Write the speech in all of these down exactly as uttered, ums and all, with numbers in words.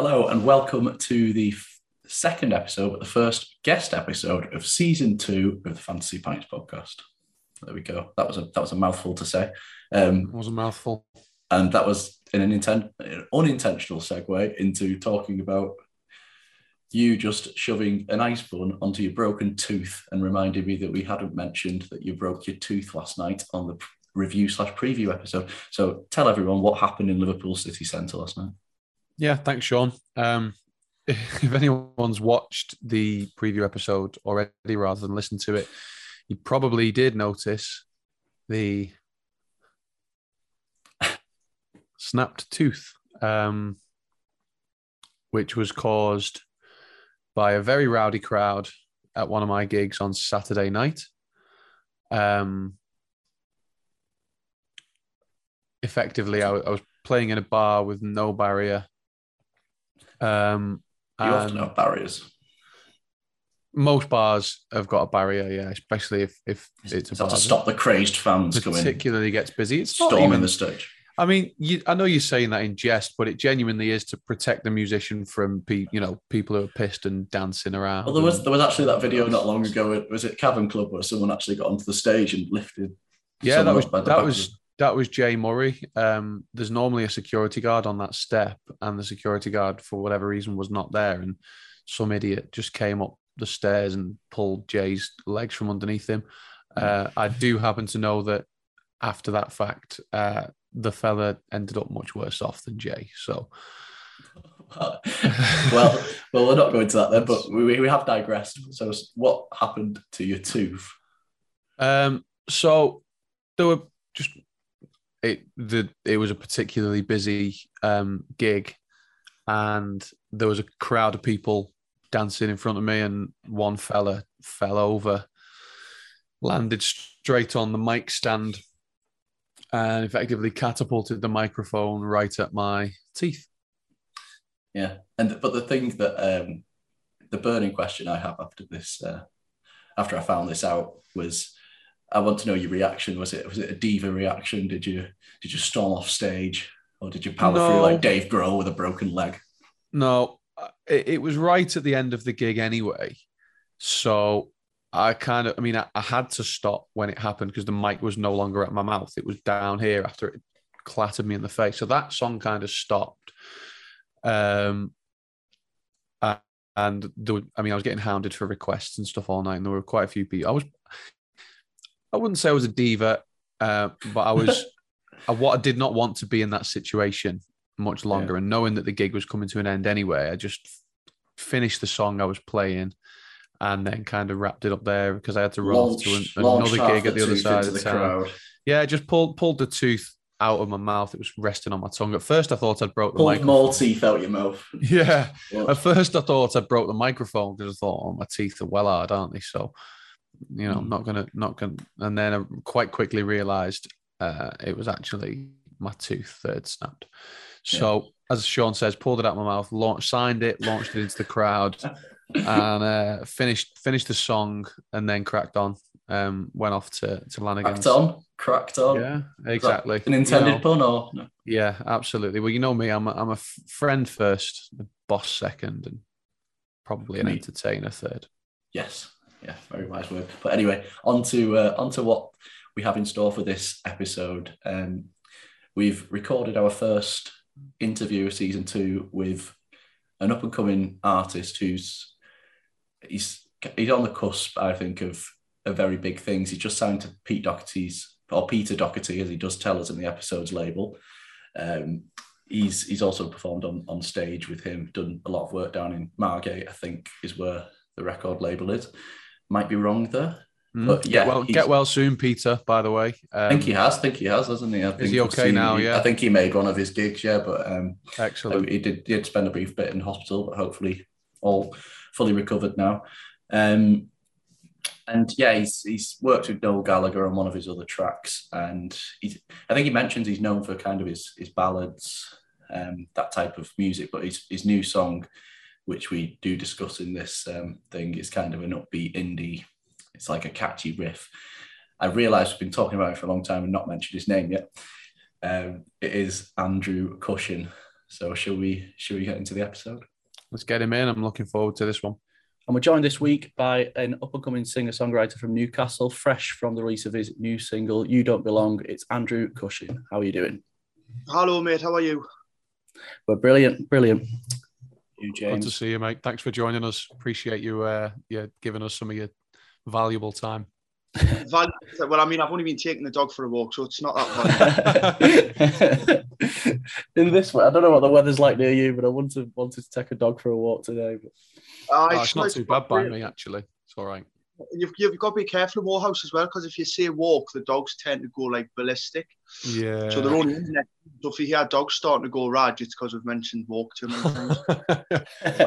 Hello and welcome to the f- second episode, but the first guest episode of season two of the Fantasy Pints podcast. There we go. That was a that was a mouthful to say. Um, it was a mouthful, and that was in an, inten- an unintentional segue into talking about you just shoving an ice bun onto your broken tooth and reminding me that we hadn't mentioned that you broke your tooth last night on the pr- review slash preview episode. So tell everyone what happened in Liverpool City Centre last night. Yeah, thanks, Sean. Um, if anyone's watched the preview episode already rather than listened to it, you probably did notice the snapped tooth, um, which was caused by a very rowdy crowd at one of my gigs on Saturday night. Um, effectively, I, I was playing in a bar with no barrier. Um, you often have barriers. Most bars have got a barrier, yeah, especially if, if it's, it's a bar to stop the crazed fans coming. Particularly gets busy. It's storming even, the stage. I mean, you, I know you're saying that in jest, but it genuinely is to protect the musician from pe- you know people who are pissed and dancing around. Well, there was there was actually that video not long ago. Was it Cavern Club where someone actually got onto the stage and lifted? Yeah, that was that was. That was Jay Murray. Um, there's normally a security guard on that step, and the security guard, for whatever reason, was not there. And some idiot just came up the stairs and pulled Jay's legs from underneath him. Uh, I do happen to know that after that fact, uh, the fella ended up much worse off than Jay. So, well, well, we're not going to that then, but we we have digressed. So, what happened to your tooth? Um, so there were just. It the it was a particularly busy um, gig, and there was a crowd of people dancing in front of me, and one fella fell over, landed straight on the mic stand, and effectively catapulted the microphone right at my teeth. Yeah, and but the thing that um, the burning question I have after this, uh, after I found this out, was. I want to know your reaction. Was it was it a diva reaction? Did you did you storm off stage, or did you power no. through like Dave Grohl with a broken leg? No, it, it was right at the end of the gig anyway, so I kind of I mean I, I had to stop when it happened because the mic was no longer at my mouth. It was down here after it clattered me in the face. So that song kind of stopped. Um, and there were, I mean I was getting hounded for requests and stuff all night, and there were quite a few people. I was. I wouldn't say I was a diva, uh, but I was. I, what I did not want to be in that situation much longer, yeah. And knowing that the gig was coming to an end anyway, I just f- finished the song I was playing, and then kind of wrapped it up there because I had to run launch, to an, another gig at the other side of the town. Crowd. Yeah, I just pulled pulled the tooth out of my mouth. It was resting on my tongue. At first, I thought I'd broke the pulled microphone. More teeth out your mouth. Yeah. yeah. At first, I thought I broke the microphone because I thought, oh, my teeth are well hard, aren't they? So. You know, I'm not gonna, not gonna, and then I quite quickly realised uh, it was actually my tooth that had snapped. So, yeah. As Sean says, pulled it out of my mouth, launched, signed it, launched it into the crowd, and uh, finished finished the song, and then cracked on. Um, went off to to Lanigan's. Cracked on, cracked on. Yeah, exactly. An intended you know, pun, or no? Yeah, absolutely. Well, you know me, I'm a, I'm a friend first, a boss second, and probably an me. entertainer third. Yes. Yeah, very wise word. But anyway, on to, uh, on to what we have in store for this episode. Um, we've recorded our first interview of season two with an up-and-coming artist who's he's he's on the cusp, I think, of, of very big things. He just signed to Pete Doherty's, or Peter Doherty, as he does tell us in the episode's label. Um, he's he's also performed on, on stage with him, done a lot of work down in Margate, I think, is where the record label is. Might be wrong there, but yeah. Get well, get well soon, Peter. By the way, um, I think he has. I think he has, hasn't he? I think is he okay seen, now? Yeah, I think he made one of his gigs. Yeah, but um, excellent. He did did spend a brief bit in hospital, but hopefully all fully recovered now. Um, and yeah, he's he's worked with Noel Gallagher on one of his other tracks, and he's, I think he mentions he's known for kind of his his ballads, um, that type of music. But his his new song, which we do discuss in this um, thing, is kind of an upbeat indie. It's like a catchy riff. I realised we've been talking about it for a long time and not mentioned his name yet. Um, it is Andrew Cushin. So shall we, shall we get into the episode? Let's get him in. I'm looking forward to this one. And we're joined this week by an up-and-coming singer-songwriter from Newcastle, fresh from the release of his new single, You Don't Belong. It's Andrew Cushin. How are you doing? Hello, mate. How are you? We're brilliant, brilliant. You, James. Good to see you, mate. Thanks for joining us. Appreciate you uh, yeah, giving us some of your valuable time. Well, I mean, I've only been taking the dog for a walk, so it's not that fun. In this way, I don't know what the weather's like near you, but I wanted wanted to take a dog for a walk today. But... Uh, oh, it's, it's not too bad by me, actually. It's all right. You've, you've got to be careful in Moorhouse as well, because if you say walk, the dogs tend to go like ballistic. Yeah. So they're only in there. So if you hear dogs starting to go rad, it's because we've mentioned walk too many times.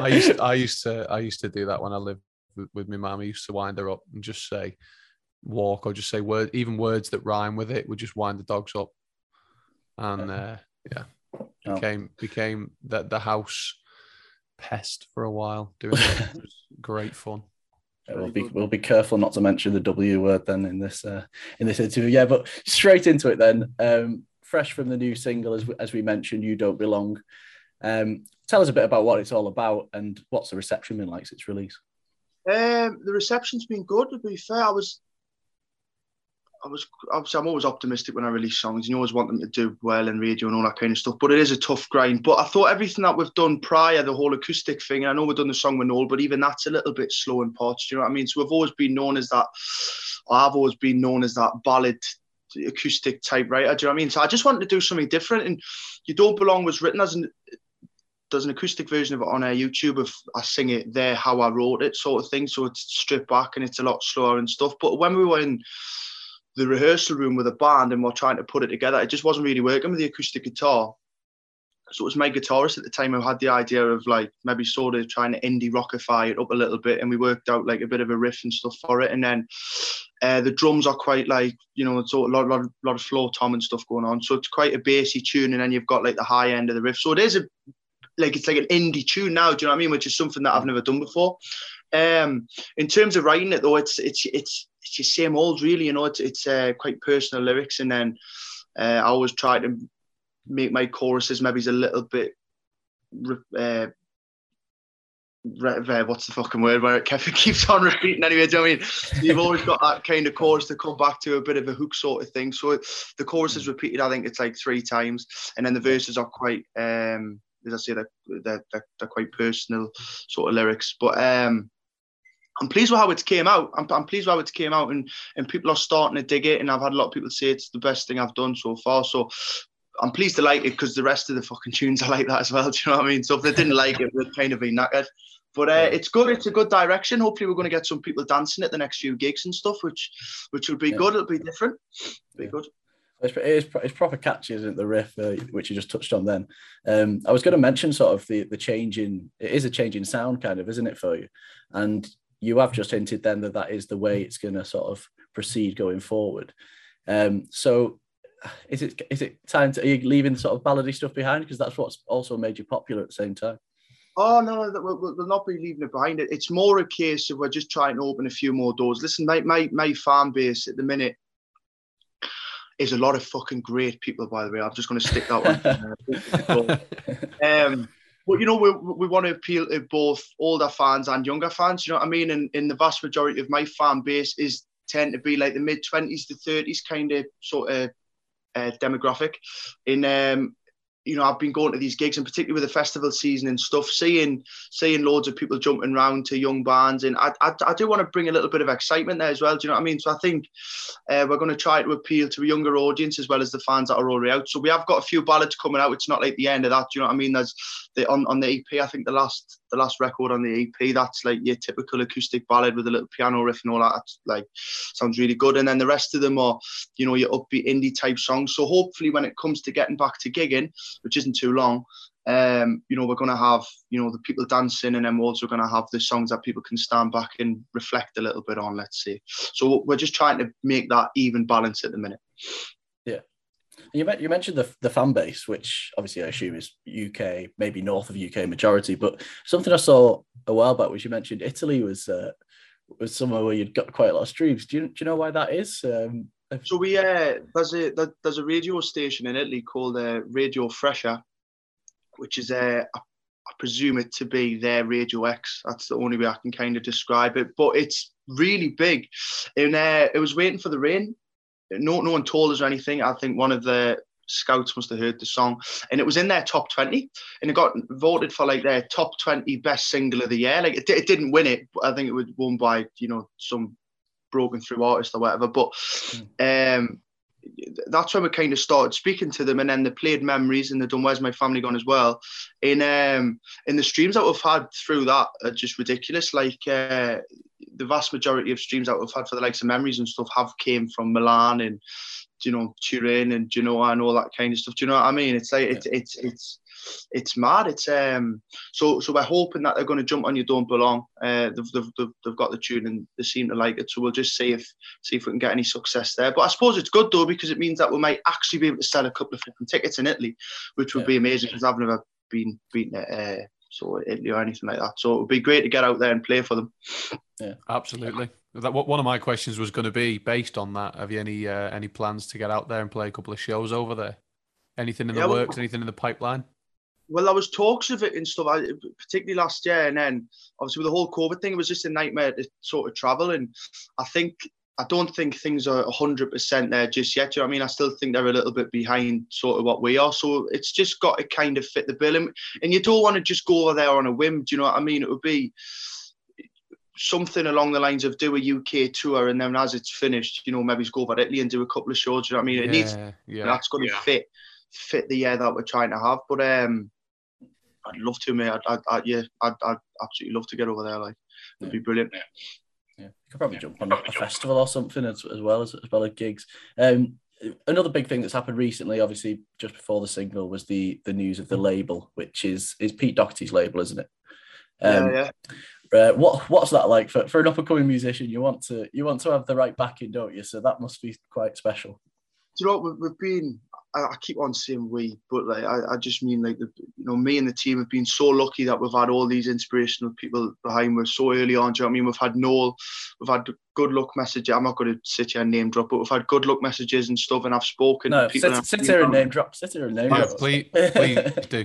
I used, I used to, I used to do that when I lived with, with my mum. I used to wind her up and just say walk, or just say word, even words that rhyme with it would just wind the dogs up. And uh, yeah, became became the the house pest for a while. Doing that. It was great fun. Yeah, we'll be we'll be careful not to mention the W word then in this uh, in this interview. Yeah, but straight into it then. Um, fresh from the new single, as we, as we mentioned, You Don't Belong. Um, tell us a bit about what it's all about and what's the reception been like since release. Um, the reception's been good. To be fair, I was I was obviously I'm always optimistic when I release songs. You always want them to do well in radio and all that kind of stuff. But it is a tough grind. But I thought everything that we've done prior, the whole acoustic thing, and I know we've done the song with Noel, but even that's a little bit slow in parts. Do you know what I mean? So we've always been known as that. I've always been known as that ballad acoustic typewriter. Do you know what I mean? So I just wanted to do something different. And You Don't Belong was written as an there's an acoustic version of it on our YouTube of I sing it there how I wrote it sort of thing. So it's stripped back and it's a lot slower and stuff. But when we were in the rehearsal room with a band and we're trying to put it together, it just wasn't really working with the acoustic guitar. So it was my guitarist at the time who had the idea of like maybe sort of trying to indie rockify it up a little bit, and we worked out like a bit of a riff and stuff for it. And then uh, the drums are quite like, you know, it's a lot, lot, lot of floor tom and stuff going on. So it's quite a bassy tune, and then you've got like the high end of the riff. So it is a like it's like an indie tune now, do you know what I mean? Which is something that I've never done before. Um, in terms of writing it though, it's it's it's it's the same old really, you know. It's it's uh, quite personal lyrics, and then uh, I always try to make my choruses maybe a little bit. Uh, what's the fucking word where it keeps on repeating anyway, do you know what I mean? So you've always got that kind of chorus to come back to, a bit of a hook sort of thing. So it, the chorus is repeated, I think it's like three times, and then the verses are quite, um, as I say, they're, they're, they're, they're quite personal sort of lyrics. But um, I'm pleased with how it came out. I'm, I'm pleased with how it came out, and, and people are starting to dig it, and I've had a lot of people say it's the best thing I've done so far. So I'm pleased to like it, because the rest of the fucking tunes are like that as well. Do you know what I mean? So if they didn't like it, they'd kind of be knackered. But uh, it's good. It's a good direction. Hopefully we're going to get some people dancing at the next few gigs and stuff, which which will be yeah. good. It'll be different. It'll be good. It's, it's, it's proper catchy, isn't it, the riff, uh, which you just touched on then. Um, I was going to mention sort of the, the change in, it is a change in sound kind of, isn't it, for you? And you have just hinted then that that is the way it's going to sort of proceed going forward. Um, so is it is it time to, are you leaving sort of ballady stuff behind? Because that's what's also made you popular at the same time. Oh, no, no, we'll, we'll not be leaving it behind. It's more a case of we're just trying to open a few more doors. Listen, my, my, my fan base at the minute, is a lot of fucking great people, by the way. I'm just going to stick that one. um, but, you know, we we want to appeal to both older fans and younger fans, you know what I mean? And, and the vast majority of my fan base is tend to be like the mid-twenties, the thirties kind of sort of uh, demographic. And, um, you know, I've been going to these gigs, and particularly with the festival season and stuff, seeing seeing loads of people jumping around to young bands. And I, I, I do want to bring a little bit of excitement there as well. Do you know what I mean? So I think uh, we're going to try to appeal to a younger audience as well as the fans that are already out. So we have got a few ballads coming out. It's not like the end of that. Do you know what I mean? There's the, on, on the E P, I think the last the last record on the E P, that's like your typical acoustic ballad with a little piano riff and all that. That's like, sounds really good. And then the rest of them are, you know, your upbeat indie type songs. So hopefully when it comes to getting back to gigging, which isn't too long, um, you know, we're going to have, you know, the people dancing, and then we're also going to have the songs that people can stand back and reflect a little bit on, let's say. So we're just trying to make that even balance at the minute. Yeah. You you mentioned the, the fan base, which obviously I assume is U K, maybe north of U K majority, but something I saw a while back was you mentioned Italy was uh, was somewhere where you'd got quite a lot of streams. Do you, do you know why that is? Um, So we uh, there's a there's a radio station in Italy called uh, Radio Fresher, which is a, I presume it to be their Radio X. That's the only way I can kind of describe it. But it's really big. And uh, it was Waiting for the Rain. No, no one told us or anything. I think one of the scouts must have heard the song, and it was in their top twenty, and it got voted for like their top twenty best single of the year. Like it, it didn't win it, but I think it was won by, you know, some broken through artist or whatever. But um, that's when we kind of started speaking to them, and then they played Memories and they done Where's My Family Gone as well. And um, and the streams that we've had through that are just ridiculous. Like uh, the vast majority of streams that we've had for the likes of Memories and stuff have came from Milan and, you know, Turin and Genoa and all that kind of stuff. Do you know what I mean? It's like, it's, yeah. it's, it's, it's mad. It's, um, so, so we're hoping that they're going to jump on You Don't Belong. Uh, they've, they've, they've got the tune and they seem to like it. So we'll just see if, see if we can get any success there. But I suppose it's good though, because it means that we might actually be able to sell a couple of fucking tickets in Italy, which would yeah. be amazing, because I've never been beaten at, uh, so Italy or anything like that. So it would be great to get out there and play for them. Yeah, absolutely. That one of my questions was going to be based on that. Have you any uh, any plans to get out there and play a couple of shows over there? Anything in the yeah, works? Well, anything in the pipeline? Well, there was talks of it and stuff, I, particularly last year, and then obviously with the whole COVID thing, it was just a nightmare to sort of travel. And I think I don't think things are a hundred percent there just yet. Do you know what I mean? I still think they're a little bit behind sort of what we are. So it's just got to kind of fit the bill, and, and you don't want to just go over there on a whim. Do you know what I mean? It would be something along the lines of do a U K tour, and then as it's finished, you know, maybe go over to Italy and do a couple of shows. You know what I mean? It yeah, needs yeah. that's got to yeah. fit fit the year that we're trying to have. But um, I'd love to, mate. I'd, I'd, I'd yeah, I'd, I'd absolutely love to get over there. Like, it'd yeah. be brilliant. Yeah. yeah, you could probably yeah, jump on probably a jump. festival or something as, as well as as well as gigs. Um, another big thing that's happened recently, obviously just before the single, was the the news of the label, which is is Pete Doherty's label, isn't it? Um, yeah, yeah. Uh, what what's that like for, for an up and coming musician? You want to you want to have the right backing, don't you? So that must be quite special. Do you know what we've been? I keep on saying we, but like I, I just mean like the, you know, me and the team have been so lucky that we've had all these inspirational people behind us so early on. Do you know what I mean? We've had Noel, we've had good luck messages. I'm not going to sit here and name drop, but we've had good luck messages and stuff, and I've spoken. No, to people sit, sit here and name drop. Sit here and name drop. Please, please do.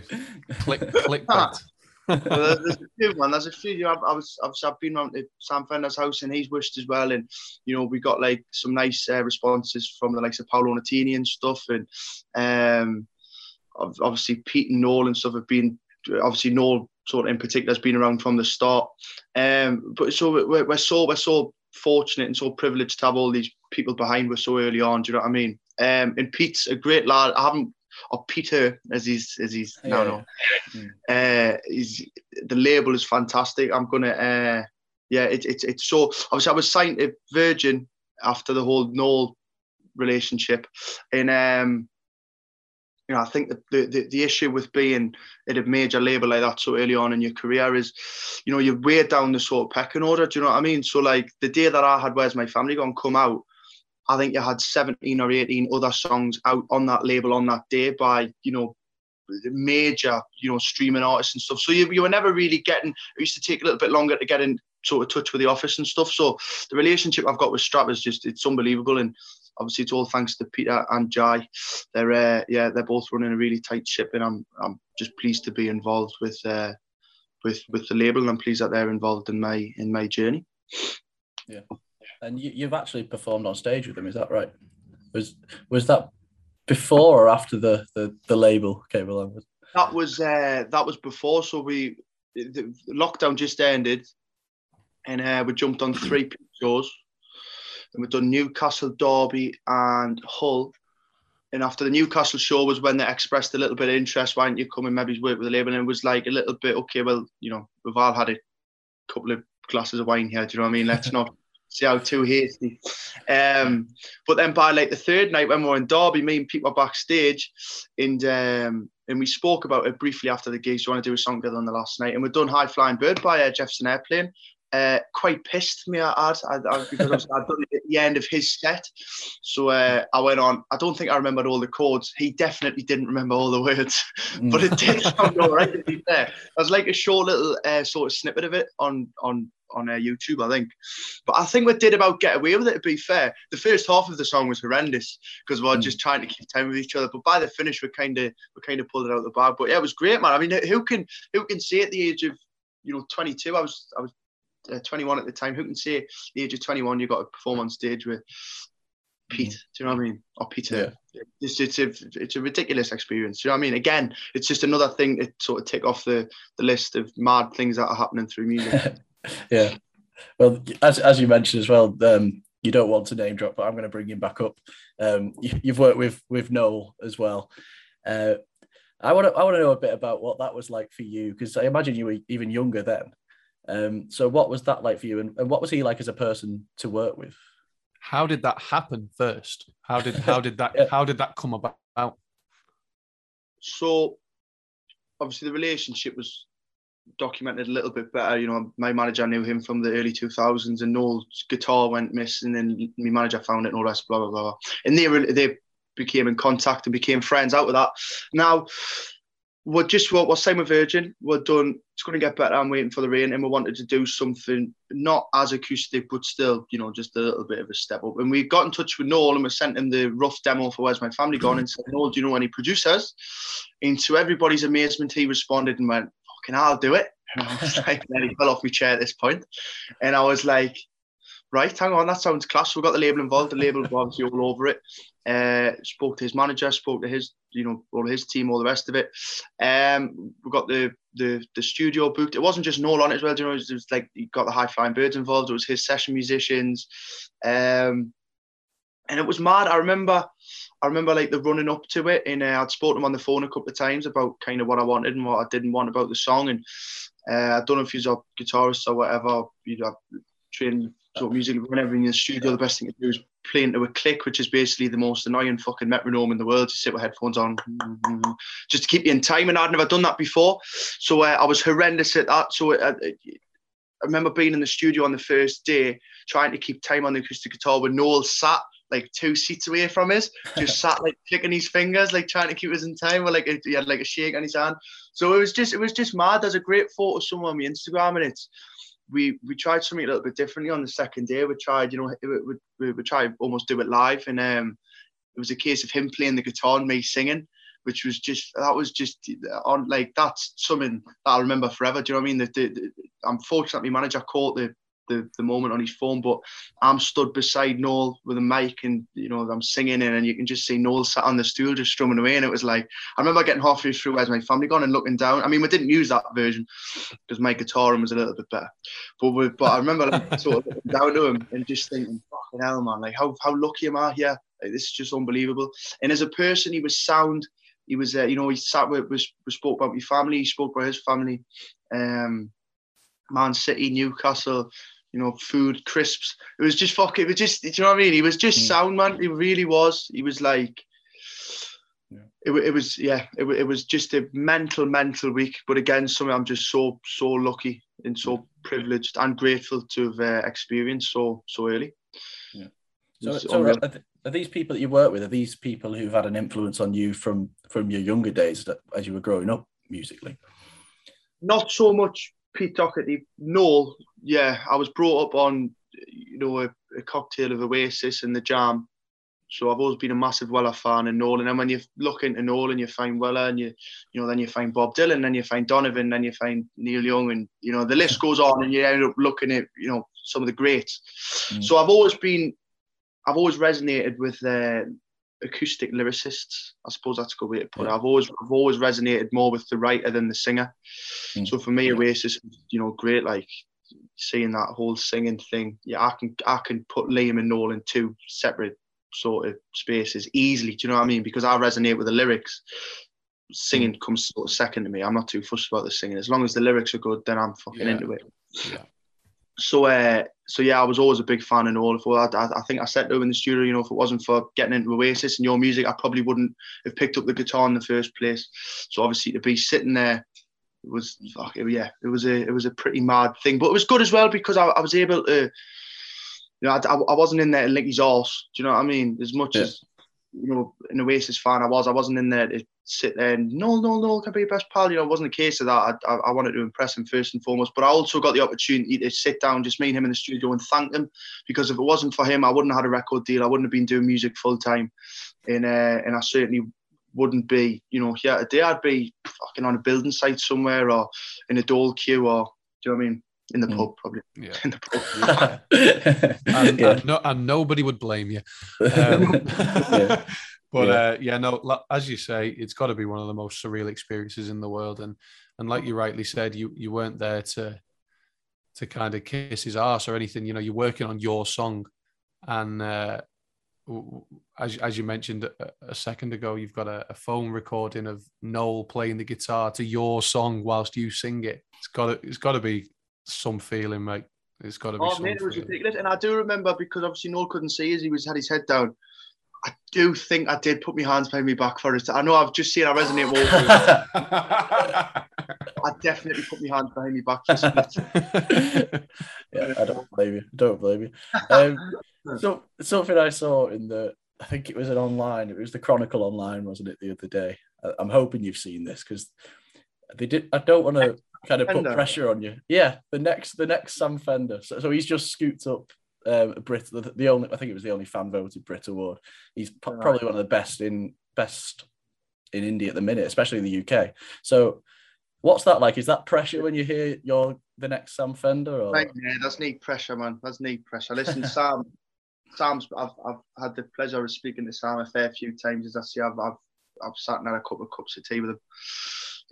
Click, click that. Well, there's a few, man. There's a few. You know, I've, I was, I've, I've been round to Sam Fender's house, and he's wished as well. And you know, we got like some nice uh, responses from the likes of Paolo Nutini and stuff. And um, obviously Pete and Noel and stuff have been. Obviously Noel, sort of in particular, has been around from the start. Um, but so we're, we're so we're so fortunate and so privileged to have all these people behind us so early on. Do you know what I mean? Um, and Pete's a great lad. I haven't. Or Peter, as he's as he's now known. Yeah. Uh, he's, the label is fantastic. I'm gonna, uh, yeah, it's it, it's so. Obviously, I was signed to Virgin after the whole Noel relationship, and um, you know, I think the the the issue with being at a major label like that so early on in your career is, you know, you're way down the sort of pecking order. Do you know what I mean? So like the day that I had Where's My Family Gone come out, I think you had seventeen or eighteen other songs out on that label on that day by, you know, major, you know, streaming artists and stuff. So you, you were never really getting, it used to take a little bit longer to get in sort of touch with the office and stuff. So the relationship I've got with Strap is just, it's unbelievable. And obviously it's all thanks to Peter and Jai. They're, uh, yeah, they're both running a really tight ship, and I'm I'm just pleased to be involved with uh, with with the label, and I'm pleased that they're involved in my, in my journey. Yeah. And you, you've actually performed on stage with them, is that right? Was was that before or after the the, the label came along? That was uh, that was before. So we the lockdown just ended, and uh, we jumped on three shows, and we've done Newcastle, Derby, and Hull. And after the Newcastle show was when they expressed a little bit of interest. Why don't you come and maybe work with the label? And it was like a little bit, okay, well, you know, we've all had a couple of glasses of wine here. Do you know what I mean? Let's not. See how too hasty. Um, but then by like the third night when we were in Derby, me and Pete were backstage, and um, and we spoke about it briefly after the gig. So we want to do a song together on the last night, and we'd done High Flying Bird by uh, Jefferson Airplane. Uh, quite pissed me, I had I, I, because I'd done it at the end of his set. So uh, I went on. I don't think I remembered all the chords. He definitely didn't remember all the words, but it did sound all right to be fair. There was like a short little uh, sort of snippet of it on on on uh, YouTube, I think. But I think we did about get away with it, to be fair. The first half of the song was horrendous because we were mm. just trying to keep time with each other. But by the finish, we kind of we kind of pulled it out of the bag. But yeah, it was great, man. I mean, who can who can say at the age of, you know, twenty-two? I was I was uh, twenty-one at the time. Who can say at the age of twenty-one you've got to perform on stage with Pete, do you know what I mean? Or Peter. Yeah. It's, it's, a, it's a ridiculous experience, do you know what I mean? Again, it's just another thing to sort of tick off the, the list of mad things that are happening through music. Yeah. Well, as as you mentioned as well, um, you don't want to name drop, but I'm going to bring him back up. Um, you, you've worked with with Noel as well. Uh, I want to I want to know a bit about what that was like for you, because I imagine you were even younger then. Um, so what was that like for you, and, and what was he like as a person to work with? How did that happen first? How did how did that yeah. how did that come about? So, obviously, the relationship was documented a little bit better. You know, my manager knew him from the early two thousands, and Noel's guitar went missing, and my manager found it, and all that, blah blah blah. And they were, they became in contact and became friends out of that. Now, we're just what we're saying with Virgin, we're done. It's going to get better. I'm waiting for the rain, and we wanted to do something not as acoustic, but still, you know, just a little bit of a step up. And we got in touch with Noel, and we sent him the rough demo for Where's My Family Gone, and said, Noel, do you know any producers? And to everybody's amazement, he responded and went, fucking, I'll do it. And I was like, then he fell off my chair at this point, and I was like, right, hang on, that sounds class. We got the label involved. The label was obviously all over it. Uh, spoke to his manager, spoke to his, you know, all his team, all the rest of it. Um, we got the the the studio booked. It wasn't just Noel on it as well. You know, it was, it was like he got the High Flying Birds involved. It was his session musicians, um, and it was mad. I remember, I remember like the running up to it, and uh, I'd spoke to him on the phone a couple of times about kind of what I wanted and what I didn't want about the song. And uh, I don't know if he's a guitarist or whatever. You know, trained. So music, whenever in the studio, the best thing to do is play into a click, which is basically the most annoying fucking metronome in the world. You sit with headphones on, just to keep you in time. And I'd never done that before, so uh, I was horrendous at that. So uh, I remember being in the studio on the first day, trying to keep time on the acoustic guitar, where Noel sat like two seats away from us, just sat like clicking his fingers, like trying to keep us in time. With like a, he had like a shake on his hand. So it was just, it was just mad. There's a great photo somewhere on my Instagram, and it's. We we tried something a little bit differently on the second day. We tried, you know, we we, we tried almost do it live, and um, it was a case of him playing the guitar and me singing, which was just that was just on like that's something that I'll remember forever. Do you know what I mean? The, the, the, unfortunately, my manager caught the, the the moment on his phone, but I'm stood beside Noel with a mic, and you know I'm singing, and, and you can just see Noel sat on the stool just strumming away, and it was like I remember getting halfway through Where's My Family Gone and looking down. I mean, we didn't use that version because my guitaring was a little bit better, but we, but I remember like, sort of looking down to him and just thinking, fucking hell, man, like how how lucky am I here? Like, this is just unbelievable. And as a person, he was sound. He was, uh, you know, he sat with, was, was spoke about his family. He spoke about his family, um, Man City, Newcastle. You know, food, crisps. It was just fuck. It was just. Do you know what I mean? He was just mm. sound, man. He really was. He was like. Yeah. It, it was yeah. It, it was just a mental, mental week. But again, something I'm just so, so lucky and so privileged and grateful to have uh, experienced so, so early. Yeah. So, so are, are these people that you work with? Are these people who've had an influence on you from from your younger days that, as you were growing up musically? Not so much. Pete Doherty, Noel, yeah, I was brought up on, you know, a, a cocktail of Oasis and The Jam, so I've always been a massive Weller fan and Noel, and then when you look into Noel and you find Weller and you, you know, then you find Bob Dylan, then you find Donovan, then you find Neil Young, and, you know, the list goes on and you end up looking at, you know, some of the greats. Mm. So I've always been, I've always resonated with uh, acoustic lyricists, I suppose that's a good way to put it. I've always I've always resonated more with the writer than the singer. Mm. So for me, Oasis, you know, great, like seeing that whole singing thing. Yeah, I can I can put Liam and Noel in two separate sort of spaces easily. Do you know what I mean? Because I resonate with the lyrics. Singing comes sort of second to me. I'm not too fussed about the singing. As long as the lyrics are good, then I'm fucking yeah. into it. Yeah. So, uh, so yeah, I was always a big fan of Noel. I, I, I think I said to him in the studio, you know, if it wasn't for getting into Oasis and your music, I probably wouldn't have picked up the guitar in the first place. So obviously to be sitting there was, fuck, it, yeah, it was a it was a pretty mad thing. But it was good as well because I, I was able to, you know, I, I wasn't in there to lick his arse. Do you know what I mean? As much yeah. as, you know, an Oasis fan I was, I wasn't in there to sit there and, no, no, no, can I be your best pal? You know, it wasn't a case of that. I, I, I wanted to impress him first and foremost, but I also got the opportunity to sit down, just me and him in the studio and thank him, because if it wasn't for him, I wouldn't have had a record deal. I wouldn't have been doing music full time. And, uh, and I certainly wouldn't be, you know, yeah, today I'd be fucking on a building site somewhere or in a dole queue or, do you know what I mean? In the mm. pub, probably. Yeah. In the pub. Yeah. and, yeah. and, no, and nobody would blame you. Um, yeah. But yeah. Uh, yeah, no, as you say, it's got to be one of the most surreal experiences in the world. And and like you rightly said, you you weren't there to to kind of kiss his ass or anything. You know, you're working on your song, and uh, as as you mentioned a, a second ago, you've got a, a phone recording of Noel playing the guitar to your song whilst you sing it. It's got to, it's got to be some feeling, mate. It's got to be. Oh, some mate, it was feeling. Ridiculous. And I do remember, because obviously Noel couldn't see us; he was had his head down. I do think I did put my hands behind me back for it. I know I've just seen I resonate more. I definitely put my hands behind me back for it. Yeah, I don't blame you. I don't blame you. Um, so something I saw in the, I think it was an online. It was the Chronicle online, wasn't it, the other day? I, I'm hoping you've seen this, because they did. I don't want to kind of put Fender. pressure on you. Yeah, the next, the next Sam Fender. So, so he's just scooped up. Um, a Brit, the, the only I think it was the only fan voted Brit award. He's p- right. probably one of the best in best in India at the minute, especially in the U K. So, what's that like? Is that pressure when you hear your the next Sam Fender? Or? Right, yeah, that's neat pressure, man. That's neat pressure. Listen, Sam, Sam's. I've I've had the pleasure of speaking to Sam a fair few times. As I see, I've I've I've sat and had a couple of cups of tea with him.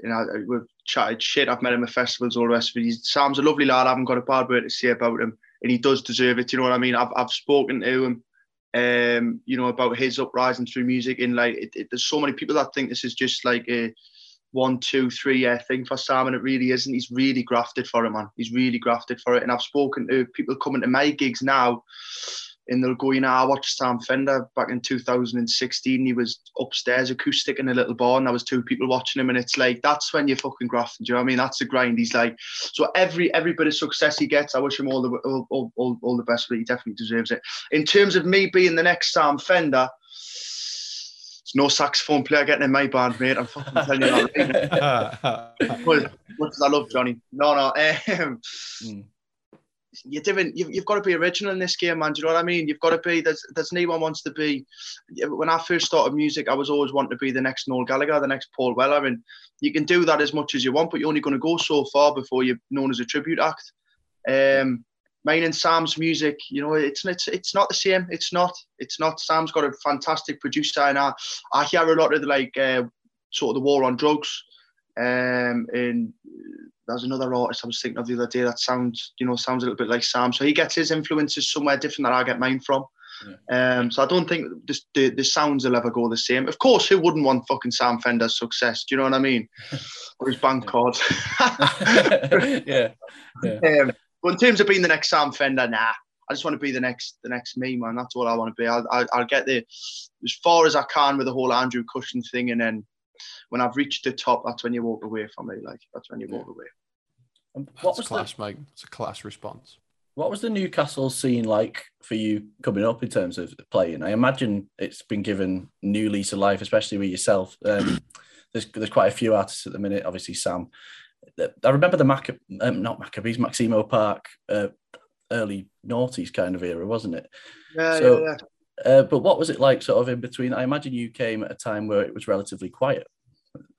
You know, we've chatted shit. I've met him at festivals, all the rest of it. He's, Sam's a lovely lad. I haven't got a bad word to say about him. And he does deserve it, you know what I mean? I've I've spoken to him, um, you know, about his uprising through music. And, like, it, it, there's so many people that think this is just, like, a one, two, three-year thing for Sam, and it really isn't. He's really grafted for it, man. He's really grafted for it. And I've spoken to people coming to my gigs now, and they'll go, you know, I watched Sam Fender back in two thousand sixteen. He was upstairs acoustic in a little bar, and there was two people watching him. And it's like, that's when you're fucking grafting. Do you know what I mean? That's the grind. He's like, so every every bit of success he gets, I wish him all the all all, all, all the best, but he definitely deserves it. In terms of me being the next Sam Fender, there's no saxophone player getting in my band, mate. I'm fucking telling you that. What does I love, Johnny? No, no. Um, mm. You're doing, you've, you've got to be original in this game, man. Do you know what I mean? You've got to be, there's, there's no one wants to be. When I first started music, I was always wanting to be the next Noel Gallagher, the next Paul Weller. And you can do that as much as you want, but you're only going to go so far before you're known as a tribute act. Um, mine and Sam's music, you know, it's, it's it's not the same. It's not. It's not. Sam's got a fantastic producer, and I, I hear a lot of the, like, uh, sort of the war on drugs. Um, and there's another artist I was thinking of the other day that sounds, you know, sounds a little bit like Sam. So he gets his influences somewhere different than I get mine from. Yeah. Um, so I don't think this, the, the sounds will ever go the same. Of course, who wouldn't want fucking Sam Fender's success? Do you know what I mean? Or his bank card. Yeah. Yeah. Um, but in terms of being the next Sam Fender, nah. I just want to be the next, the next me, man. That's what I want to be. I'll, I'll, I'll get there as far as I can with the whole Andrew Cushin thing, and then when I've reached the top, that's when you walk away from me. Like, that's when you walk away. And what that's was class, the, mate. It's a class response. What was the Newcastle scene like for you coming up in terms of playing? I imagine it's been given new lease of life, especially with yourself. Um, there's there's quite a few artists at the minute. Obviously, Sam. I remember the Mac, um, not Maccabees, Maximo Park, uh, early noughties kind of era, wasn't it? Yeah, so, yeah, yeah. Uh, but what was it like sort of in between? I imagine you came at a time where it was relatively quiet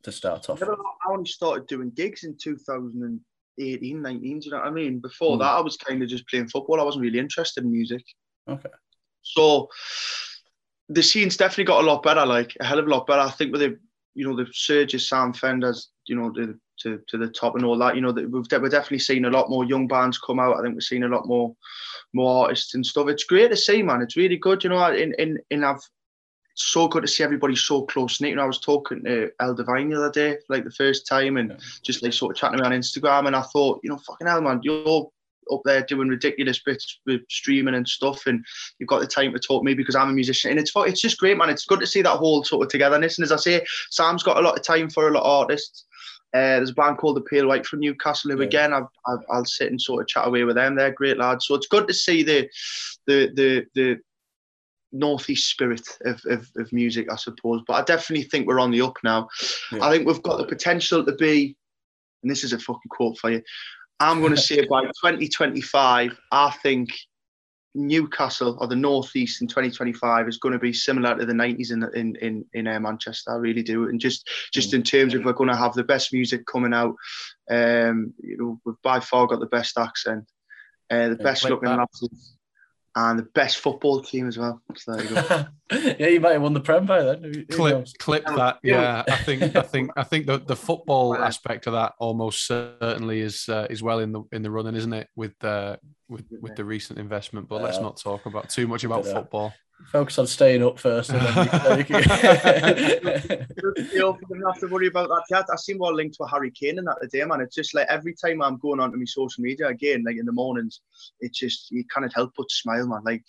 to start off. I only started doing gigs in two thousand eighteen, nineteen, do you know what I mean? Before mm. that, I was kind of just playing football. I wasn't really interested in music. Okay. So the scene's definitely got a lot better, like a hell of a lot better. I think with the, you know, the surge of Sam Fender's, you know, to, to, to the top and all that, you know, that we've de- we're definitely seeing a lot more young bands come out. I think we're seeing a lot more more artists and stuff. It's great to see, man. It's really good, you know. In in in I've it's so good to see everybody so close knit. You know, I was talking to El Divine the other day, like the first time, and just like sort of chatting to me on Instagram. And I thought, you know, fucking hell, man, you're up there doing ridiculous bits with streaming and stuff, and you've got the time to talk to me because I'm a musician. And it's it's just great, man. It's good to see that whole sort of togetherness. And as I say, Sam's got a lot of time for a lot of artists. Uh, there's a band called The Pale White from Newcastle who, yeah. again, I've, I've, I'll sit and sort of chat away with them. They're great lads. So it's good to see the the the the northeast spirit of, of, of music, I suppose. But I definitely think we're on the up now. Yeah. I think we've got the potential to be, and this is a fucking quote for you, I'm going to say by twenty twenty-five, I think Newcastle or the northeast in twenty twenty-five is going to be similar to the nineties in in in, in uh, Manchester. I really do. And just just in terms of we're going to have the best music coming out. Um, you know, we've by far got the best accent, uh, the yeah, best looking lads, and the best football team as well. So there you go. Yeah, you might have won the Prem by then. Who, clip, who clip that. Yeah, I think, I think, I think the the football yeah. aspect of that almost certainly is uh, is well in the in the running, isn't it? With uh, with with the recent investment, but uh, let's not talk about too much about football. Focus on staying up first. And then you, then you can... You don't have to worry about that. I seem more linked to a Harry Kane in that today, man. It's just like every time I'm going onto my social media again, like in the mornings, it's just you cannot help but smile, man. Like.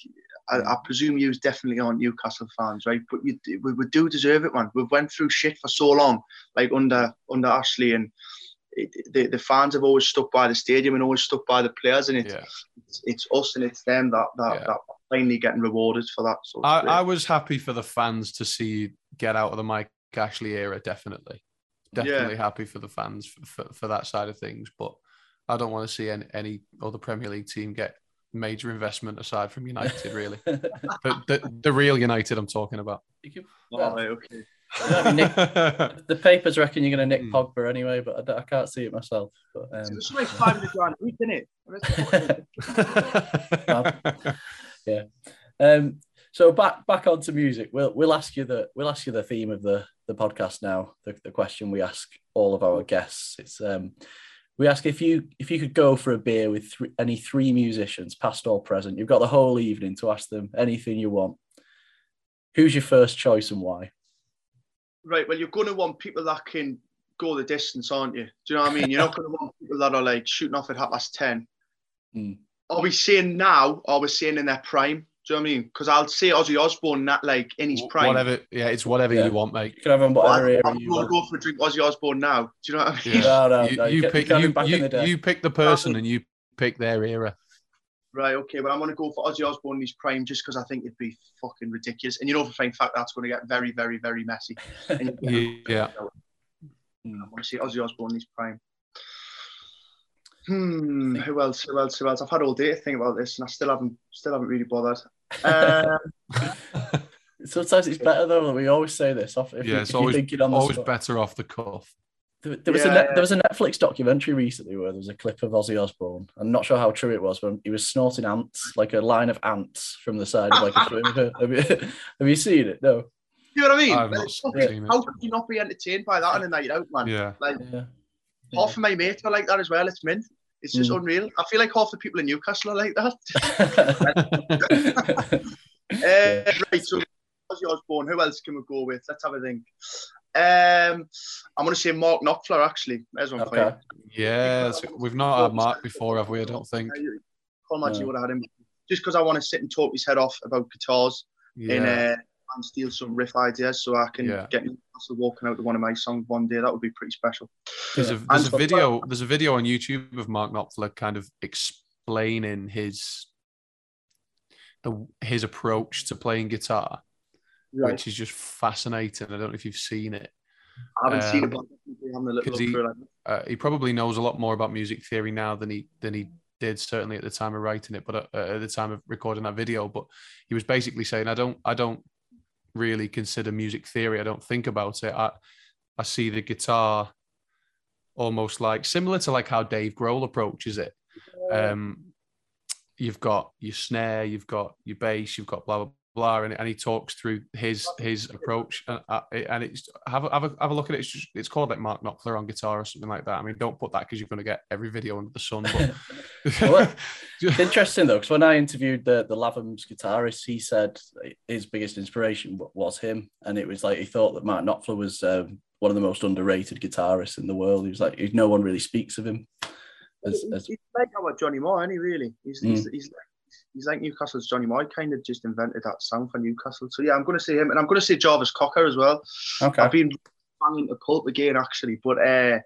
I, I presume you definitely aren't Newcastle fans, right? But you, we, we do deserve it, man. We've went through shit for so long, like under under Ashley, and it, the the fans have always stuck by the stadium and always stuck by the players, and it's yeah. it's, it's us and it's them that that, yeah. that are finally getting rewarded for that. Sort of I, I was happy for the fans to see you get out of the Mike Ashley era. Definitely, definitely yeah. happy for the fans for, for, for that side of things. But I don't want to see any, any other Premier League team get major investment aside from United, really. the, the, the real United I'm talking about. Oh, okay. Nick, the papers reckon you're going to nick mm. Pogba anyway, but I, I can't see it myself. But, um... It's like five hundred grand a week, isn't it? Yeah. Um, so back back onto music. We'll we'll ask you the we'll ask you the theme of the, the podcast now. The, the question we ask all of our guests. It's um. We ask if you if you could go for a beer with th- any three musicians, past or present. You've got the whole evening to ask them anything you want. Who's your first choice and why? Right, well, you're going to want people that can go the distance, aren't you? Do you know what I mean? You're not going to want people that are like shooting off at half past ten. Mm. Are we saying now or are we saying in their prime? Do you know what I mean? Because I'll say Ozzy Osbourne that like in his prime. Whatever, yeah, it's whatever yeah. you want, mate. You can have him whatever well, I'm you want. I'm going to go for a drink Ozzy Osbourne now. Do you know what I mean? Yeah. No, no, you, no. You, you, pick, you, you, you pick the person and you pick their era. Right, okay, well, I'm going to go for Ozzy Osbourne in his prime just because I think it'd be fucking ridiculous. And you know for a fact that's going to get very, very, very messy. And you yeah. I want to see Ozzy Osbourne in his prime. Hmm, who else, who else, who else? I've had all day to think about this and I still haven't still haven't really bothered. Uh, Sometimes it's better though that we always say this. Off, if yeah, you, it's if always, you on always better off the cuff. There, there, was yeah. a ne- there was a Netflix documentary recently where there was a clip of Ozzy Osbourne. I'm not sure how true it was, but he was snorting ants, like a line of ants from the side of like a swimming pool. Have you, have you seen it? No. You know what I mean? I've not seen it. How could you not be entertained by that on a night out, man? Yeah. Like, yeah. Half of my mates are like that as well. It's mint. It's just mm. unreal. I feel like half the people in Newcastle are like that. uh, right, so Ozzy Osbourne, who else can we go with? Let's have a think. Um, I'm going to say Mark Knopfler, actually. There's one okay. for you. Yes, we've not had Mark before, have we? I don't think. I can't imagine you would have had him. Just because I want to sit and talk his head off about guitars yeah. in, uh, and steal some riff ideas so I can yeah. get Newcastle walking out to one of my songs one day. That would be pretty special. There's a, there's a video there's a video on YouTube of Mark Knopfler kind of explaining his the his approach to playing guitar, right. which is just fascinating. I don't know if you've seen it. I haven't um, seen it, but I'm a little he, like uh, he probably knows a lot more about music theory now than he than he did certainly at the time of writing it, but at, at the time of recording that video. But he was basically saying, I don't I don't really consider music theory. I don't think about it. I I see the guitar almost like similar to like how Dave Grohl approaches it. Um, you've got your snare, you've got your bass, you've got blah blah blah, and, and he talks through his his approach. And, and it's have a, have a have a look at it. It's, just, it's called like Mark Knopfler on guitar or something like that. I mean, don't put that because you're going to get every video under the sun. But... well, it's interesting though, because when I interviewed the the Latham's guitarist, he said his biggest inspiration was him, and it was like he thought that Mark Knopfler was um, one of the most underrated guitarists in the world. He was like, no one really speaks of him. As, as... He's like our Johnny Moore, isn't he? Really, he's mm. he's, he's like. He's like Newcastle's Johnny Moore. He kind of just invented that sound for Newcastle. So yeah, I'm going to say him, and I'm going to say Jarvis Cocker as well. Okay. I've been banging the Pulp again, actually, but uh,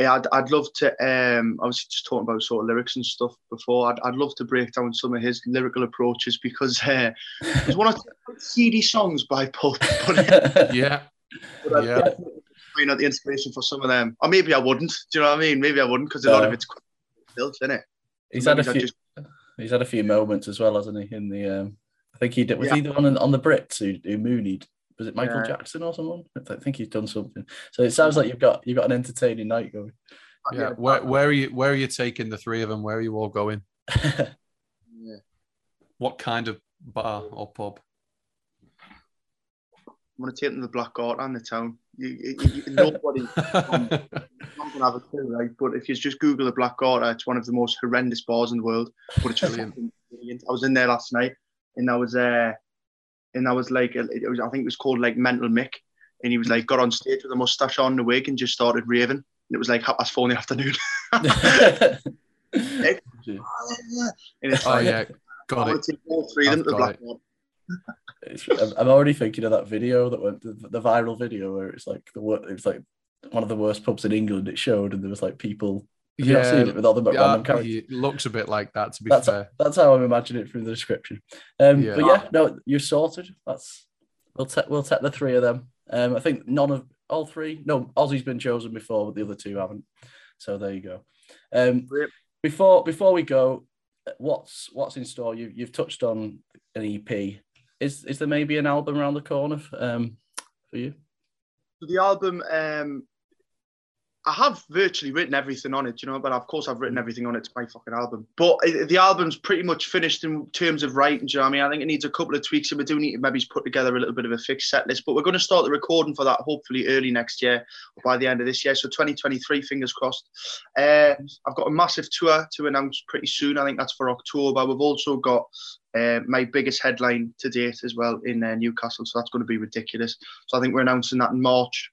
I'd I'd love to. Um, I was just talking about sort of lyrics and stuff before. I'd I'd love to break down some of his lyrical approaches because uh, there's one or two seedy songs by Pulp. Yeah. But yeah. You know, the inspiration for some of them. Or maybe I wouldn't. Do you know what I mean? Maybe I wouldn't, because a yeah. lot of it's built, isn't it? He's had, a few, just... he's had a few moments as well, hasn't he? In the, um, I think he did, was yeah. he the one on the Brits who, who moonied? Was it Michael yeah. Jackson or someone? I think he's done something. So it sounds like you've got you've got an entertaining night going. Yeah. Where where are you where are you taking the three of them? Where are you all going? Yeah. What kind of bar or pub? I'm gonna take them to the Black Art and the Town. You, you, you, nobody, um, not gonna have a clue, right? But if you just Google the Black Art, it's one of the most horrendous bars in the world. But it's brilliant. I was in there last night, and I was uh and I was like, it was, I think it was called like Mental Mick, and he was like, got on stage with a mustache on, the wig, and just started raving, and it was like half past four in the afternoon. Like, and it's like, oh yeah, got it. All three of them to the Black Art. It's, I'm already thinking of that video that went, the, the viral video where it's like the it was like one of the worst pubs in England. It showed, and there was like people. Have yeah, you not seen it with all the yeah, random characters? It looks a bit like that. To be that's, fair, that's how I'm imagining it from the description. Um, yeah. But yeah, no, you're sorted. That's we'll take we'll take the three of them. Um, I think none of all three. No, Ozzy's been chosen before, but the other two haven't. So there you go. Um, before before we go, what's what's in store? You you've touched on an E P. Is is there maybe an album around the corner um, for you? The album, um, I have virtually written everything on it, you know, but of course I've written everything on it. It's my fucking album. But the album's pretty much finished in terms of writing, do you know what I mean? I think it needs a couple of tweaks, and we do need to maybe put together a little bit of a fixed set list. But we're going to start the recording for that hopefully early next year, or by the end of this year. So twenty twenty-three, fingers crossed. Uh, I've got a massive tour to announce pretty soon. I think that's for October. We've also got... Uh, my biggest headline to date as well in uh, Newcastle, so that's going to be ridiculous. So I think we're announcing that in March.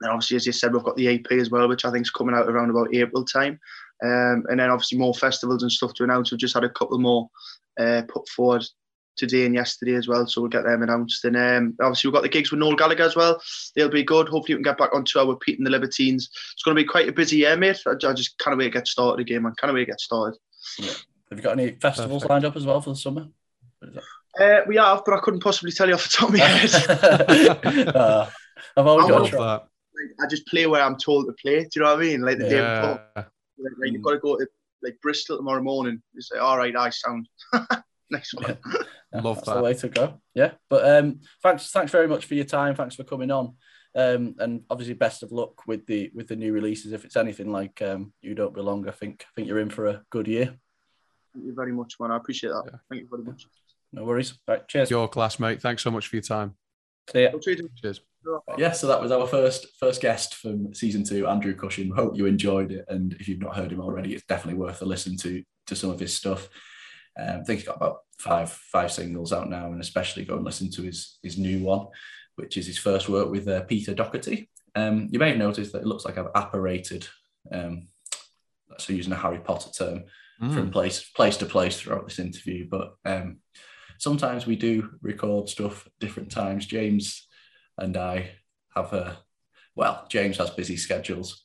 And obviously, as you said, we've got the E P as well, which I think is coming out around about April time. Um, and then obviously more festivals and stuff to announce. We've just had a couple more uh, put forward today and yesterday as well, so we'll get them announced. And um, obviously we've got the gigs with Noel Gallagher as well. They'll be good. Hopefully we can get back on tour with Pete and the Libertines. It's going to be quite a busy year, mate. I just can't wait to get started again, man. Can't wait to get started. Yeah. Have you got any festivals Perfect. lined up as well for the summer? Uh, we have, but I couldn't possibly tell you off the top of my head. uh, I've always I got to try. That. Like, I just play where I'm told to play. Do you know what I mean? Like the yeah. day before, like, like mm. you've got to go to like Bristol tomorrow morning. You say, "All right, I sound next one." Yeah. Yeah, Love that's that. The way to go. Yeah, but um, thanks, thanks very much for your time. Thanks for coming on. Um, and obviously, best of luck with the with the new releases. If it's anything like um, You Don't Belong, I think I think you're in for a good year. Thank you very much, man. I appreciate that. Yeah. Thank you very much. No worries. All right, cheers. Your class, mate. Thanks so much for your time. See ya. Cheers. Yeah, so that was our first first guest from season two, Andrew Cushin. We hope you enjoyed it, and if you've not heard him already, it's definitely worth a listen to to some of his stuff. Um, I think he's got about five five singles out now, and especially go and listen to his his new one, which is his first work with uh, Peter Doherty. Um, you may have noticed that it looks like I've apparated, um, so using a Harry Potter term, Mm. from place place to place throughout this interview, but um, sometimes we do record stuff at different times. James and I have a well, James has busy schedules.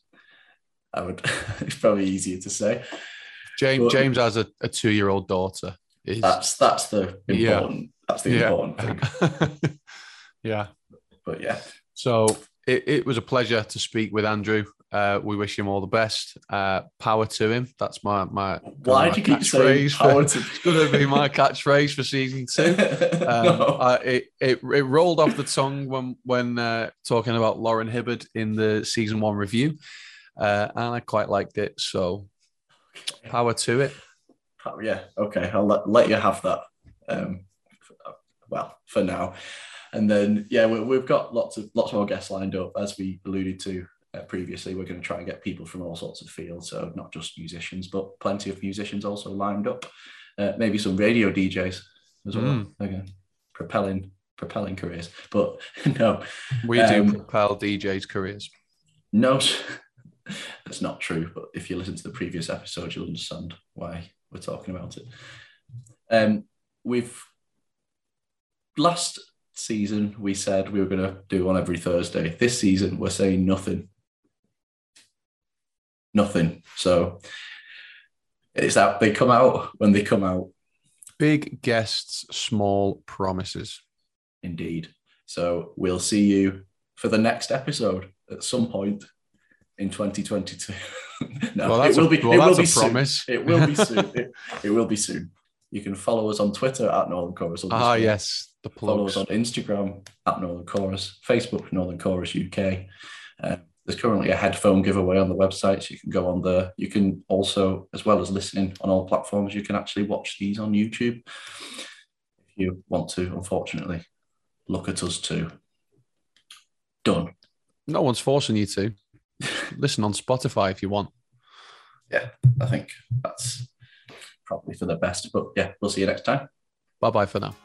I would it's probably easier to say. James but James has a, a two year old daughter. It's, that's that's the important yeah. that's the yeah. important thing. yeah, but yeah. So it, it was a pleasure to speak with Andrew. Uh, we wish him all the best. Uh, power to him. That's my my. Why do you keep saying power to? It's going to be my catchphrase for season two. Um, no. I, it, it it rolled off the tongue when when uh, talking about Lauren Hibbard in the season one review, uh, and I quite liked it. So, okay. Power to it. Oh, yeah. Okay. I'll let, let you have that. Um, well, for now, and then yeah, we, we've got lots of lots more guests lined up, as we alluded to. Uh, previously, we're going to try and get people from all sorts of fields, so not just musicians, but plenty of musicians also lined up. Uh, maybe some radio D Js as well. Mm. Okay. Propelling, propelling careers, but no, we um, do propel D Js' careers. No, that's not true. But if you listen to the previous episode, you'll understand why we're talking about it. Um, we've last season we said we were going to do one every Thursday. This season, we're saying nothing. Nothing. So it's that they come out when they come out. Big guests, small promises. Indeed. So we'll see you for the next episode at some point in twenty twenty-two. No, well, that's it will be. A, well, it will that's be a soon. Promise. It will be soon. It, it will be soon. You can follow us on Twitter at Northern Chorus. Ah, yes, the plugs. Follow us on Instagram at Northern Chorus, Facebook Northern Chorus U K. Uh, there's currently a headphone giveaway on the website, so you can go on there. You can also, as well as listening on all platforms, you can actually watch these on YouTube if you want to. Unfortunately, look at us too. Done. No one's forcing you to listen on Spotify if you want. Yeah, I think that's probably for the best. But yeah, we'll see you next time. Bye-bye for now.